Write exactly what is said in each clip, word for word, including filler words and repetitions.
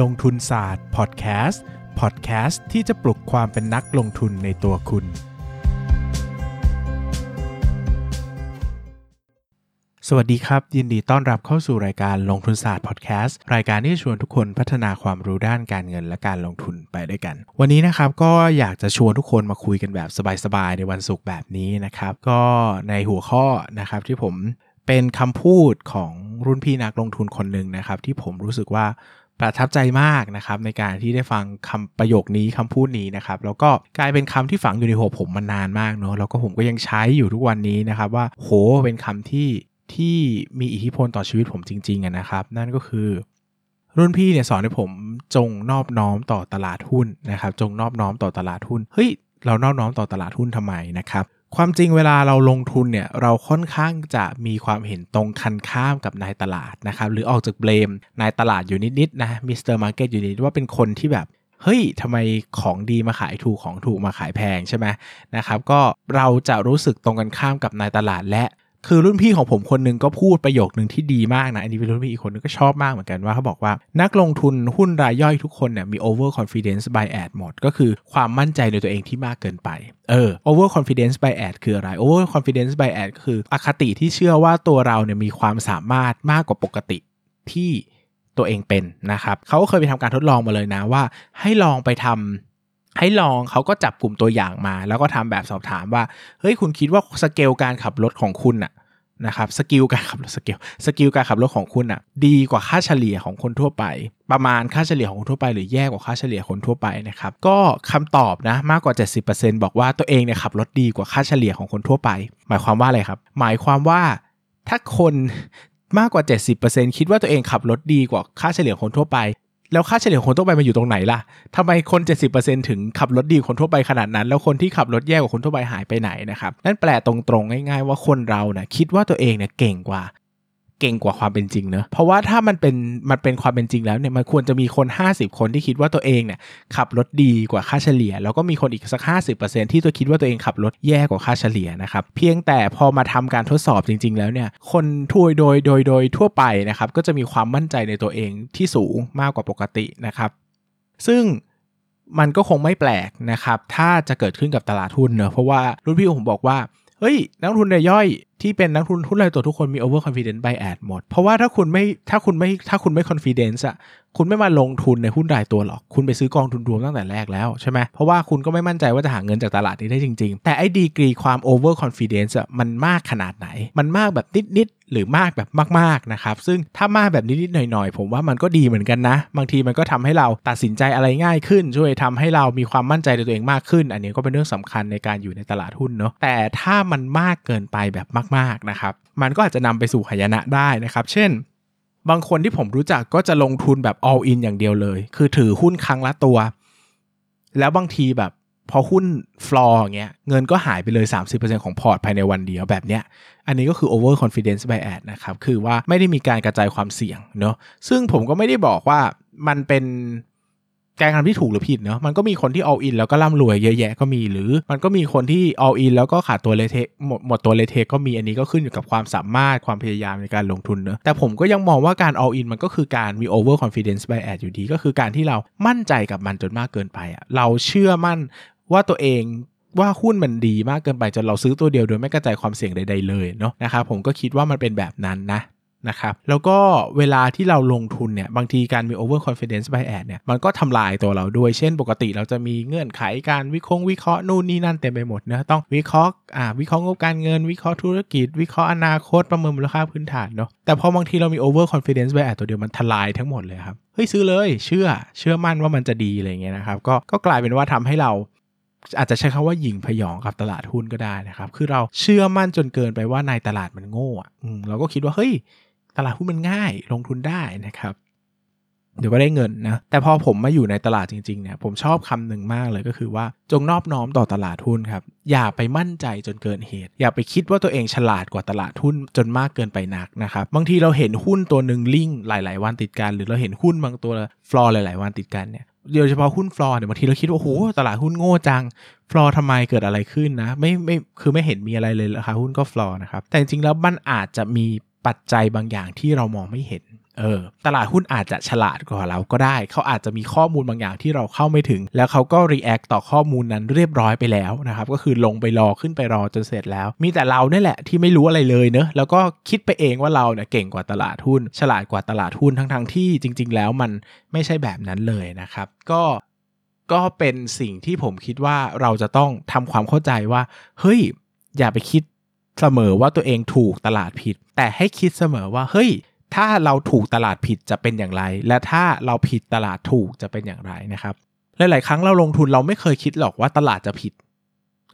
ลงทุนศาสตร์พอดแคสต์พอดแคสต์ที่จะปลุกความเป็นนักลงทุนในตัวคุณสวัสดีครับยินดีต้อนรับเข้าสู่รายการลงทุนศาสตร์พอดแคสต์รายการที่ชวนทุกคนพัฒนาความรู้ด้านการเงินและการลงทุนไปด้วยกันวันนี้นะครับก็อยากจะชวนทุกคนมาคุยกันแบบสบายๆในวันศุกร์แบบนี้นะครับก็ในหัวข้อนะครับที่ผมเป็นคำพูดของรุ่นพี่นักลงทุนคนหนึ่งนะครับที่ผมรู้สึกว่าประทับใจมากนะครับในการที่ได้ฟังคำประโยคนี้คำพูดนี้นะครับแล้วก็กลายเป็นคำที่ฝังอยู่ในหัวผมมานานมากเนาะแล้วก็ผมก็ยังใช้อยู่ทุกวันนี้นะครับว่าโหเป็นคำที่ที่มีอิทธิพลต่อชีวิตผมจริงๆอ่ะนะครับนั่นก็คือรุ่นพี่เนี่ยสอนให้ผมจงนอบน้อมต่อตลาดหุ้นนะครับจงนอบน้อมต่อตลาดหุ้นเฮ้ยเรานอบน้อมต่อตลาดหุ้นทำไมนะครับความจริงเวลาเราลงทุนเนี่ยเราค่อนข้างจะมีความเห็นตรงกันข้ามกับนายตลาดนะครับหรือออกจากเบลมนายตลาดอยู่นิดๆนะมิสเตอร์มาร์เก็ตอยู่นิดว่าเป็นคนที่แบบเฮ้ยทำไมของดีมาขายถูกของถูกมาขายแพงใช่ไหมนะครับก็เราจะรู้สึกตรงกันข้ามกับนายตลาดและคือรุ่นพี่ของผมคนนึงก็พูดประโยคนึงที่ดีมากนะอันนี้เป็นรุ่นพี่อีกคนนึงก็ชอบมากเหมือนกันว่าเขาบอกว่านักลงทุนหุ้นรายย่อยทุกคนเนี่ยมี over confidence bias หมดก็คือความมั่นใจในตัวเองที่มากเกินไปเออ over confidence bias คืออะไร over confidence bias คืออคติที่เชื่อว่าตัวเราเนี่ยมีความสามารถมากกว่าปกติที่ตัวเองเป็นนะครับเขาก็เคยไปทำการทดลองมาเลยนะว่าให้ลองไปทำให้ลองเขาก็จับกลุ่มตัวอย่างมาแล้วก็ทำแบบสอบถามว่าเฮ้ยคุณคิดว่าสเกลการขับรถของคุณอะนะครับสกิลการขับรถสเกลสกิลการขับรถของคุณอะดีกว่าค่าเฉลี่ยของคนทั่วไปประมาณค่าเฉลี่ยของคนทั่วไปหรือแย่กว่าค่าเฉลี่ยคนทั่วไปนะครับก็คำตอบนะมากกว่า เจ็ดสิบเปอร์เซ็นต์ บอกว่าตัวเองเนี่ยขับรถดีกว่าค่าเฉลี่ยของคนทั่วไปหมายความว่าอะไรครับหมายความว่าถ้าคนมากกว่า เจ็ดสิบเปอร์เซ็นต์ คิดว่าตัวเองขับรถดีกว่าค่าเฉลี่ยคนทั่วไปแล้วค่าเฉลี่ยของคนทั่วไปมันอยู่ตรงไหนล่ะทำไมคน เจ็ดสิบเปอร์เซ็นต์ ถึงขับรถดีคนทั่วไปขนาดนั้นแล้วคนที่ขับรถแย่กว่าคนทั่วไปหายไปไหนนะครับนั่นแปลตรงๆง่ายๆว่าคนเราเนี่ยคิดว่าตัวเองเนี่ยเก่งกว่าเก่งกว่าความเป็นจริงเนอะเพราะว่าถ้ามันเป็นมันเป็นความเป็นจริงแล้วเนี่ยมันควรจะมีคนห้าสิบคนที่คิดว่าตัวเองเนี่ยขับรถดีกว่าค่าเฉลี่ยแล้วก็มีคนอีกสัก ห้าสิบเปอร์เซ็นต์ ที่ตัวคิดว่าตัวเองขับรถแย่กว่าค่าเฉลี่ยนะครับเพียงแต่พอมาทำการทดสอบจริงๆแล้วเนี่ยคนทั่วโดยโดยโดยทั่วไปนะครับก็จะมีความมั่นใจในตัวเองที่สูงมากกว่าปกตินะครับซึ่งมันก็คงไม่แปลกนะครับถ้าจะเกิดขึ้นกับตลาดหุ้นเนอะเพราะว่ารุ่นพี่ผมบอกว่าเฮ้ยนักทุนรายย่อยที่เป็นนักทุนทุนรายตัวทุกคนมี over confidence bias หมดเพราะว่าถ้าคุณไม่ถ้าคุณไม่ถ้าคุณไม่ confidence อะคุณไม่มาลงทุนในหุ้นรายตัวหรอกคุณไปซื้อกองทุนรวมตั้งแต่แรกแล้วใช่ไหมเพราะว่าคุณก็ไม่มั่นใจว่าจะหาเงินจากตลาดนี้ได้จริงๆแต่ไอ้ดีกรีความ over confidence อะมันมากขนาดไหนมันมากแบบนิดๆหรือมากแบบมากๆนะครับซึ่งถ้ามากแบบนิดๆหน่อยๆผมว่ามันก็ดีเหมือนกันนะบางทีมันก็ทำให้เราตัดสินใจอะไรง่ายขึ้นช่วยทำให้เรามีความมั่นใจในตัวเองมากขึ้นอันนี้ก็เป็นเรื่องสำคัญในการอยู่ในตลาดหุ้นเนาะแต่ถ้ามันมากเกินไปแบบมากๆนะครับมันก็อาจจะนำไปสู่หายนะได้นะครับเช่นบางคนที่ผมรู้จักก็จะลงทุนแบบ all in อย่างเดียวเลยคือถือหุ้นครั้งละตัวแล้วบางทีแบบพอหุ้น floor อย่างเงี้ยเงินก็หายไปเลย สามสิบเปอร์เซ็นต์ ของพอร์ตภายในวันเดียวแบบเนี้ยอันนี้ก็คือ over confidence bias นะครับคือว่าไม่ได้มีการกระจายความเสี่ยงเนาะซึ่งผมก็ไม่ได้บอกว่ามันเป็นการทำที่ถูกหรือผิดเนาะมันก็มีคนที่ all in แล้วก็ร่ำรวยเยอะแยะก็มีหรือมันก็มีคนที่ all in แล้วก็ขาดตัวเลเทหมดหมดตัวเลเทก็มีอันนี้ก็ขึ้นอยู่กับความสามารถความพยายามในการลงทุนเนาะแต่ผมก็ยังมองว่าการ all in มันก็คือการมี over confidence bias อยู่ดีก็คือการที่เรามั่นใจกับมันจนมากเกินไปอะเราเชื่อมั่นว่าตัวเองว่าหุ้นมันดีมากเกินไปจนเราซื้อตัวเดียวโดยไม่กระจายความเสี่ยงใดๆเลยเนาะนะครับผมก็คิดว่ามันเป็นแบบนั้นนะนะครับแล้วก็เวลาที่เราลงทุนเนี่ยบางทีการมี over confidence bias เนี่ยมันก็ทำลายตัวเราด้วยเช่นปกติเราจะมีเงื่อนไขการวิเคราะห์วิเคราะห์นู่นนี่นั่นเต็มไปหมดนะต้องวิเคราะห์อ่าวิเคราะห์งบการเงินวิเคราะห์ธุรกิจวิเคราะห์อนาคตประเมินมูลค่าพื้นฐานเนาะแต่พอบางทีเรามี over confidence bias ตัวเดียวมันทลายทั้งหมดเลยครับเฮ้ยซื้อเลยเชื่อเชื่อมั่นว่ามันจะดีอะไรเงี้ยนะครับก็ก็กลายเป็นว่าทำให้เราอาจจะใช้คำว่าหยิ่งพยองกับตลาดหุ้นก็ได้นะครับคือเราเชื่อมั่นจนเกินไปว่านายตลาดมันโง่อะเราก็คิดว่าเฮ้ยตลาดหุ้นมันง่ายลงทุนได้นะครับเดี๋ยวก็ได้เงินนะแต่พอผมมาอยู่ในตลาดจริงๆเนี่ยผมชอบคำหนึ่งมากเลยก็คือว่าจงนอบน้อมต่อตลาดหุ้นครับอย่าไปมั่นใจจนเกินเหตุอย่าไปคิดว่าตัวเองฉลาดกว่าตลาดหุ้นจนมากเกินไปนักนะครับบางทีเราเห็นหุ้นตัวนึงลิ่งหลายๆวันติดกันหรือเราเห็นหุ้นบางตัวฟลอร์หลายๆวันติดกันเนี่ยโดยเฉพาะหุ้นฟลอร์เนี่ยบางทีเราคิดว่าโอ้โหตลาดหุ้นโง่จังฟลอร์ทำไมเกิดอะไรขึ้นนะไม่ไม่คือไม่เห็นมีอะไรเลยราคาหุ้นก็ฟลอร์นะครับแต่จริงๆแล้วมันอาจจะมีปัจจัยบางอย่างที่เรามองไม่เห็น เออตลาดหุ้นอาจจะฉลาดกว่าเราก็ได้เขาอาจจะมีข้อมูลบางอย่างที่เราเข้าไม่ถึงแล้วเขาก็รีแอคต่อข้อมูลนั้นเรียบร้อยไปแล้วนะครับก็คือลงไปรอขึ้นไปรอจนเสร็จแล้วมีแต่เราเนี่ยแหละที่ไม่รู้อะไรเลยเนอะแล้วก็คิดไปเองว่าเราเนี่ยเก่งกว่าตลาดหุ้นฉลาดกว่าตลาดหุ้นทั้งๆที่จริงๆแล้วมันไม่ใช่แบบนั้นเลยนะครับก็ก็เป็นสิ่งที่ผมคิดว่าเราจะต้องทำความเข้าใจว่าเฮ้ยอย่าไปคิดเสมอว่าตัวเองถูกตลาดผิดแต่ให้คิดเสมอว่าเฮ้ยถ้าเราถูกตลาดผิดจะเป็นอย่างไรและถ้าเราผิดตลาดถูกจะเป็นอย่างไรนะครับหลายๆครั้งเราลงทุนเราไม่เคยคิดหรอกว่าตลาดจะผิด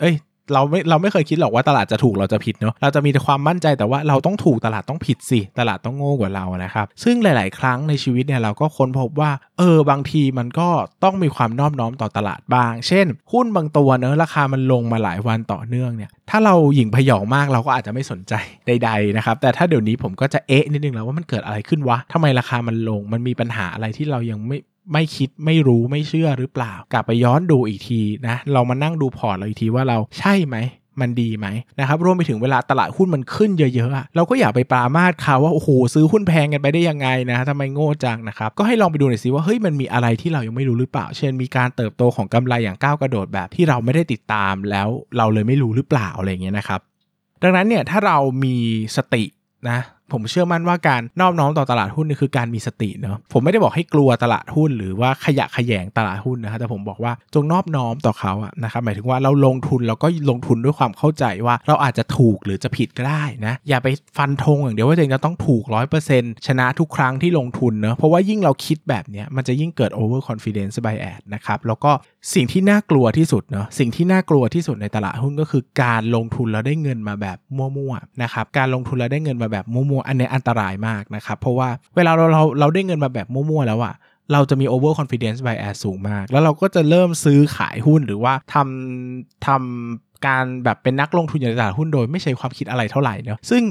เอ้ยเราไม่เราไม่เคยคิดหรอกว่าตลาดจะถูกเราจะผิดเนาะเราจะมีแต่ความมั่นใจแต่ว่าเราต้องถูกตลาดต้องผิดสิตลาดต้องโง่กว่าเรานะครับซึ่งหลายๆครั้งในชีวิตเนี่ยเราก็ค้นพบว่าเออบางทีมันก็ต้องมีความนอบน้อมต่อตลาดบ้างเช่นหุ้นบางตัวเนอะราคามันลงมาหลายวันต่อเนื่องเนี่ยถ้าเราหยิ่งพยองมากเราก็อาจจะไม่สนใจใดๆนะครับแต่ถ้าเดี๋ยวนี้ผมก็จะเอ๊ะนิดนึงแล้วว่ามันเกิดอะไรขึ้นวะทำไมราคามันลงมันมีปัญหาอะไรที่เรายังไม่ไม่คิดไม่รู้ไม่เชื่อหรือเปล่ากลับไปย้อนดูอีกทีนะเรามานั่งดูพอร์ตเราอีกทีว่าเราใช่ไหมมันดีไหมนะครับรวมไปถึงเวลาตลาดหุ้นมันขึ้นเยอะๆเราก็อย่าไปปรามาสเขาว่าโอ้โหซื้อหุ้นแพงกันไปได้ยังไงนะทำไมโง่จังนะครับก็ให้ลองไปดูหน่อยสิว่าเฮ้ยมันมีอะไรที่เรายังไม่รู้หรือเปล่าเช่นมีการเติบโตของกำไรอย่างก้าวกระโดดแบบที่เราไม่ได้ติดตามแล้วเราเลยไม่รู้หรือเปล่าอะไรอย่างเงี้ยนะครับดังนั้นเนี่ยถ้าเรามีสตินะผมเชื่อมั่นว่าการนอบน้อมต่อตลาดหุ้นนี่คือการมีสติเนาะผมไม่ได้บอกให้กลัวตลาดหุ้นหรือว่าขยะแขยงตลาดหุ้นนะครับแต่ผมบอกว่าจงนอบน้อมต่อเขาอะนะครับหมายถึงว่าเราลงทุนเราก็ลงทุนด้วยความเข้าใจว่าเราอาจจะถูกหรือจะผิดก็ได้นะอย่าไปฟันธงอย่างเดียวว่าตัวเองจะต้องถูก ร้อยเปอร์เซ็นต์ ชนะทุกครั้งที่ลงทุนเนาะเพราะว่ายิ่งเราคิดแบบนี้มันจะยิ่งเกิด over confidence bias นะครับแล้วก็สิ่งที่น่ากลัวที่สุดเนาะสิ่งที่น่ากลัวที่สุดในตลาดหุ้นก็คือการลงทุนแล้วได้เงินมาแบบมั่วๆนะครับการลงทุนแล้วได้เงินมาแบบมั่วอันนี้อันตรายมากนะครับเพราะว่าเวลาเราเราเราได้เงินมาแบบมั่วๆแล้วอะเราจะมี over confidence bias สูงมากแล้วเราก็จะเริ่มซื้อขายหุ้นหรือว่าทำทำการแบบเป็นนักลงทุนในตลาดหุ้นโดยไม่ใช้ความคิดอะไรเท่าไหร่เนาะซึ่ง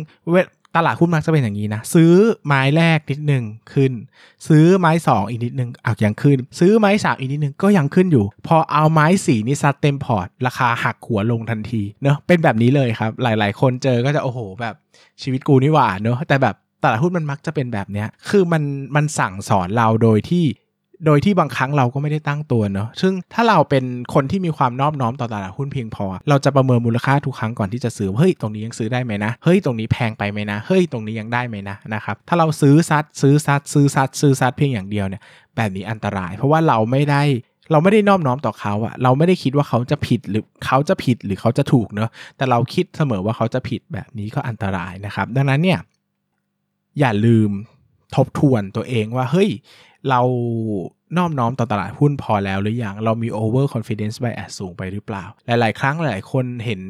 ตลาดหุ้นมักจะเป็นอย่างนี้นะซื้อไม้แรกนิดนึงขึ้นซื้อไม้สองอีกนิดนึงอักยังขึ้นซื้อไม้สามอีกนิดนึงก็ยังขึ้นอยู่พอเอาไม้สี่นี่ซัดเต็มพอร์ตราคาหักหัวลงทันทีเนาะเป็นแบบนี้เลยครับหลายๆคนเจอก็จะโอ้โหแบบชีวิตกูนี่หว่าเนาะแต่แบบตลาดหุ้นมันมักจะเป็นแบบเนี้ยคือมันมันสั่งสอนเราโดยที่โดยที่บางครั้งเราก็ไม่ได้ตั้งตัวเนาะซึ่งถ้าเราเป็นคนที่มีความนอบน้อมต่อตลาดหุ้นเพียงพอเราจะประเมินมูลค่าทุกครั้งก่อนที่จะซื้อเฮ้ยตรงนี้ยังซื้อได้ไหมนะเฮ้ยตรงนี้แพงไปไหมนะเฮ้ยตรงนี้ยังได้ไหมนะนะครับถ้าเราซื้อซัดซื้อซัดซื้อซัดซื้อซัดเพียงอย่างเดียวเนี่ยแบบนี้อันตรายเพราะว่าเราไม่ได้เราไม่ได้นอบน้อมต่อเขาอะเราไม่ได้คิดว่าเขาจะผิดหรือเขาจะผิดหรือเขาจะถูกเนาะแต่เราคิดเสมอว่าเขาจะผิดแบบนี้ก็อันตรายนะครับดังนั้นเนี่ยอย่าลืมทบทวนตัวเองว่าเฮ้ยเรานอบน้อมต่อตลาดหุ้นพอแล้วหรือยังเรามี over confidence bias สูงไปหรือเปล่าหลายๆครั้งหลายคนเห็น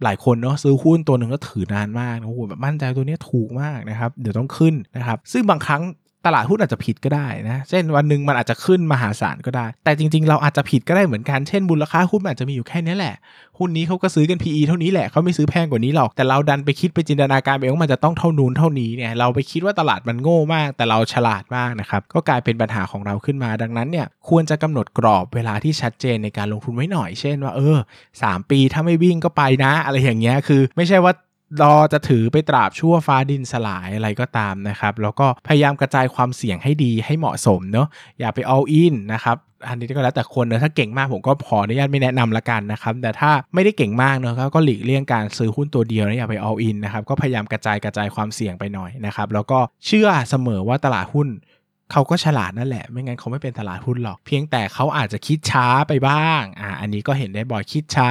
หลายคนเนาะซื้อหุ้นตัวหนึ่งแล้วถือนานมากโอ้โหแบบมั่นใจตัวนี้ถูกมากนะครับเดี๋ยวต้องขึ้นนะครับซึ่งบางครั้งตลาดหุ้นอาจจะผิดก็ได้นะเช่นวันนึงมันอาจจะขึ้นมหาศาลก็ได้แต่จริงๆเราอาจจะผิดก็ได้เหมือนกันเช่นมูลค่าหุ้นอาจจะมีอยู่แค่นี้แหละหุ้นนี้เขาก็ซื้อกัน พี อี เท่านี้แหละเขาไม่ซื้อแพงกว่านี้หรอกแต่เราดันไปคิดไปจินตนาการไปว่ามันจะต้องเท่านู้นเท่านี้เนี่ยเราไปคิดว่าตลาดมันโง่มากแต่เราฉลาดมากนะครับก็กลายเป็นปัญหาของเราขึ้นมาดังนั้นเนี่ยควรจะกำหนดกรอบเวลาที่ชัดเจนในการลงทุนไว้หน่อยเช่นว่าเออสามปีถ้าไม่วิ่งก็ไปนะอะไรอย่างเงี้ยคือไม่ใช่ว่ารอจะถือไปตราบชั่วฟ้าดินสลายอะไรก็ตามนะครับแล้วก็พยายามกระจายความเสี่ยงให้ดีให้เหมาะสมเนาะอย่าไป all in นะครับอันนี้ก็แล้วแต่คนนะถ้าเก่งมากผมก็ขออนุญาตไม่แนะนำละกันนะครับแต่ถ้าไม่ได้เก่งมากเนาะก็หลีกเลี่ยงการซื้อหุ้นตัวเดียวนะอย่าไป all in นะครับก็พยายามกระจายกระจายความเสี่ยงไปหน่อยนะครับแล้วก็เชื่อเสมอว่าตลาดหุ้นเขาก็ฉลาดนั่นแหละไม่งั้นเขาไม่เป็นตลาดหุ้นหรอกเพียงแต่เขาอาจจะคิดช้าไปบ้างอ่าอันนี้ก็เห็นได้บ่อยคิดช้า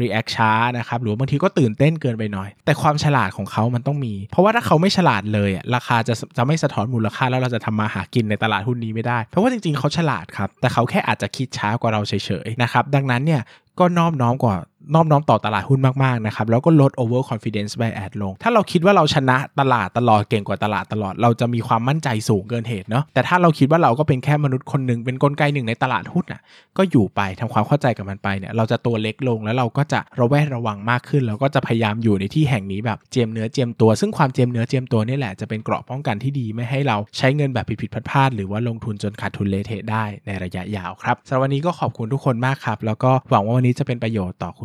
react ช้านะครับหรือบางทีก็ตื่นเต้นเกินไปหน่อยแต่ความฉลาดของเขามันต้องมีเพราะว่าถ้าเขาไม่ฉลาดเลยอ่ะราคาจะจะไม่สะท้อนมูลค่าแล้วเราจะทำมาหากินในตลาดหุ้นนี้ไม่ได้เพราะว่าจริงๆเขาฉลาดครับแต่เขาแค่อาจจะคิดช้ากว่าเราเฉยๆนะครับดังนั้นเนี่ยก็นอบน้อมกว่านอบน้อมต่อตลาดหุ้นมากๆนะครับแล้วก็ลด over confidence bias ลงถ้าเราคิดว่าเราชนะตลาดตลอดเก่งกว่าตลาดตลอดเราจะมีความมั่นใจสูงเกินเหตุเนาะแต่ถ้าเราคิดว่าเราก็เป็นแค่มนุษย์คนหนึ่งเป็นกลไกหนึ่งในตลาดหุ้นน่ะก็อยู่ไปทำความเข้าใจกับมันไปเนี่ยเราจะตัวเล็กลงแล้วเราก็จะระแวดระวังมากขึ้นแล้วก็จะพยายามอยู่ในที่แห่งนี้แบบเจียมเนื้อเจียมตัวซึ่งความเจียมเนื้อเจียมตัวนี่แหละจะเป็นเกราะป้องกันที่ดีไม่ให้เราใช้เงินแบบผิดๆพลาดๆหรือว่าลงทุนจนขาดทุนเละเทะได้ในระยะยาวครับสำหรับวันนี้ก็ขอบคุณทุกคนมากครับแล้วก็หวังว่าวันนี้จะเป็นประโยชน์ต่อคุ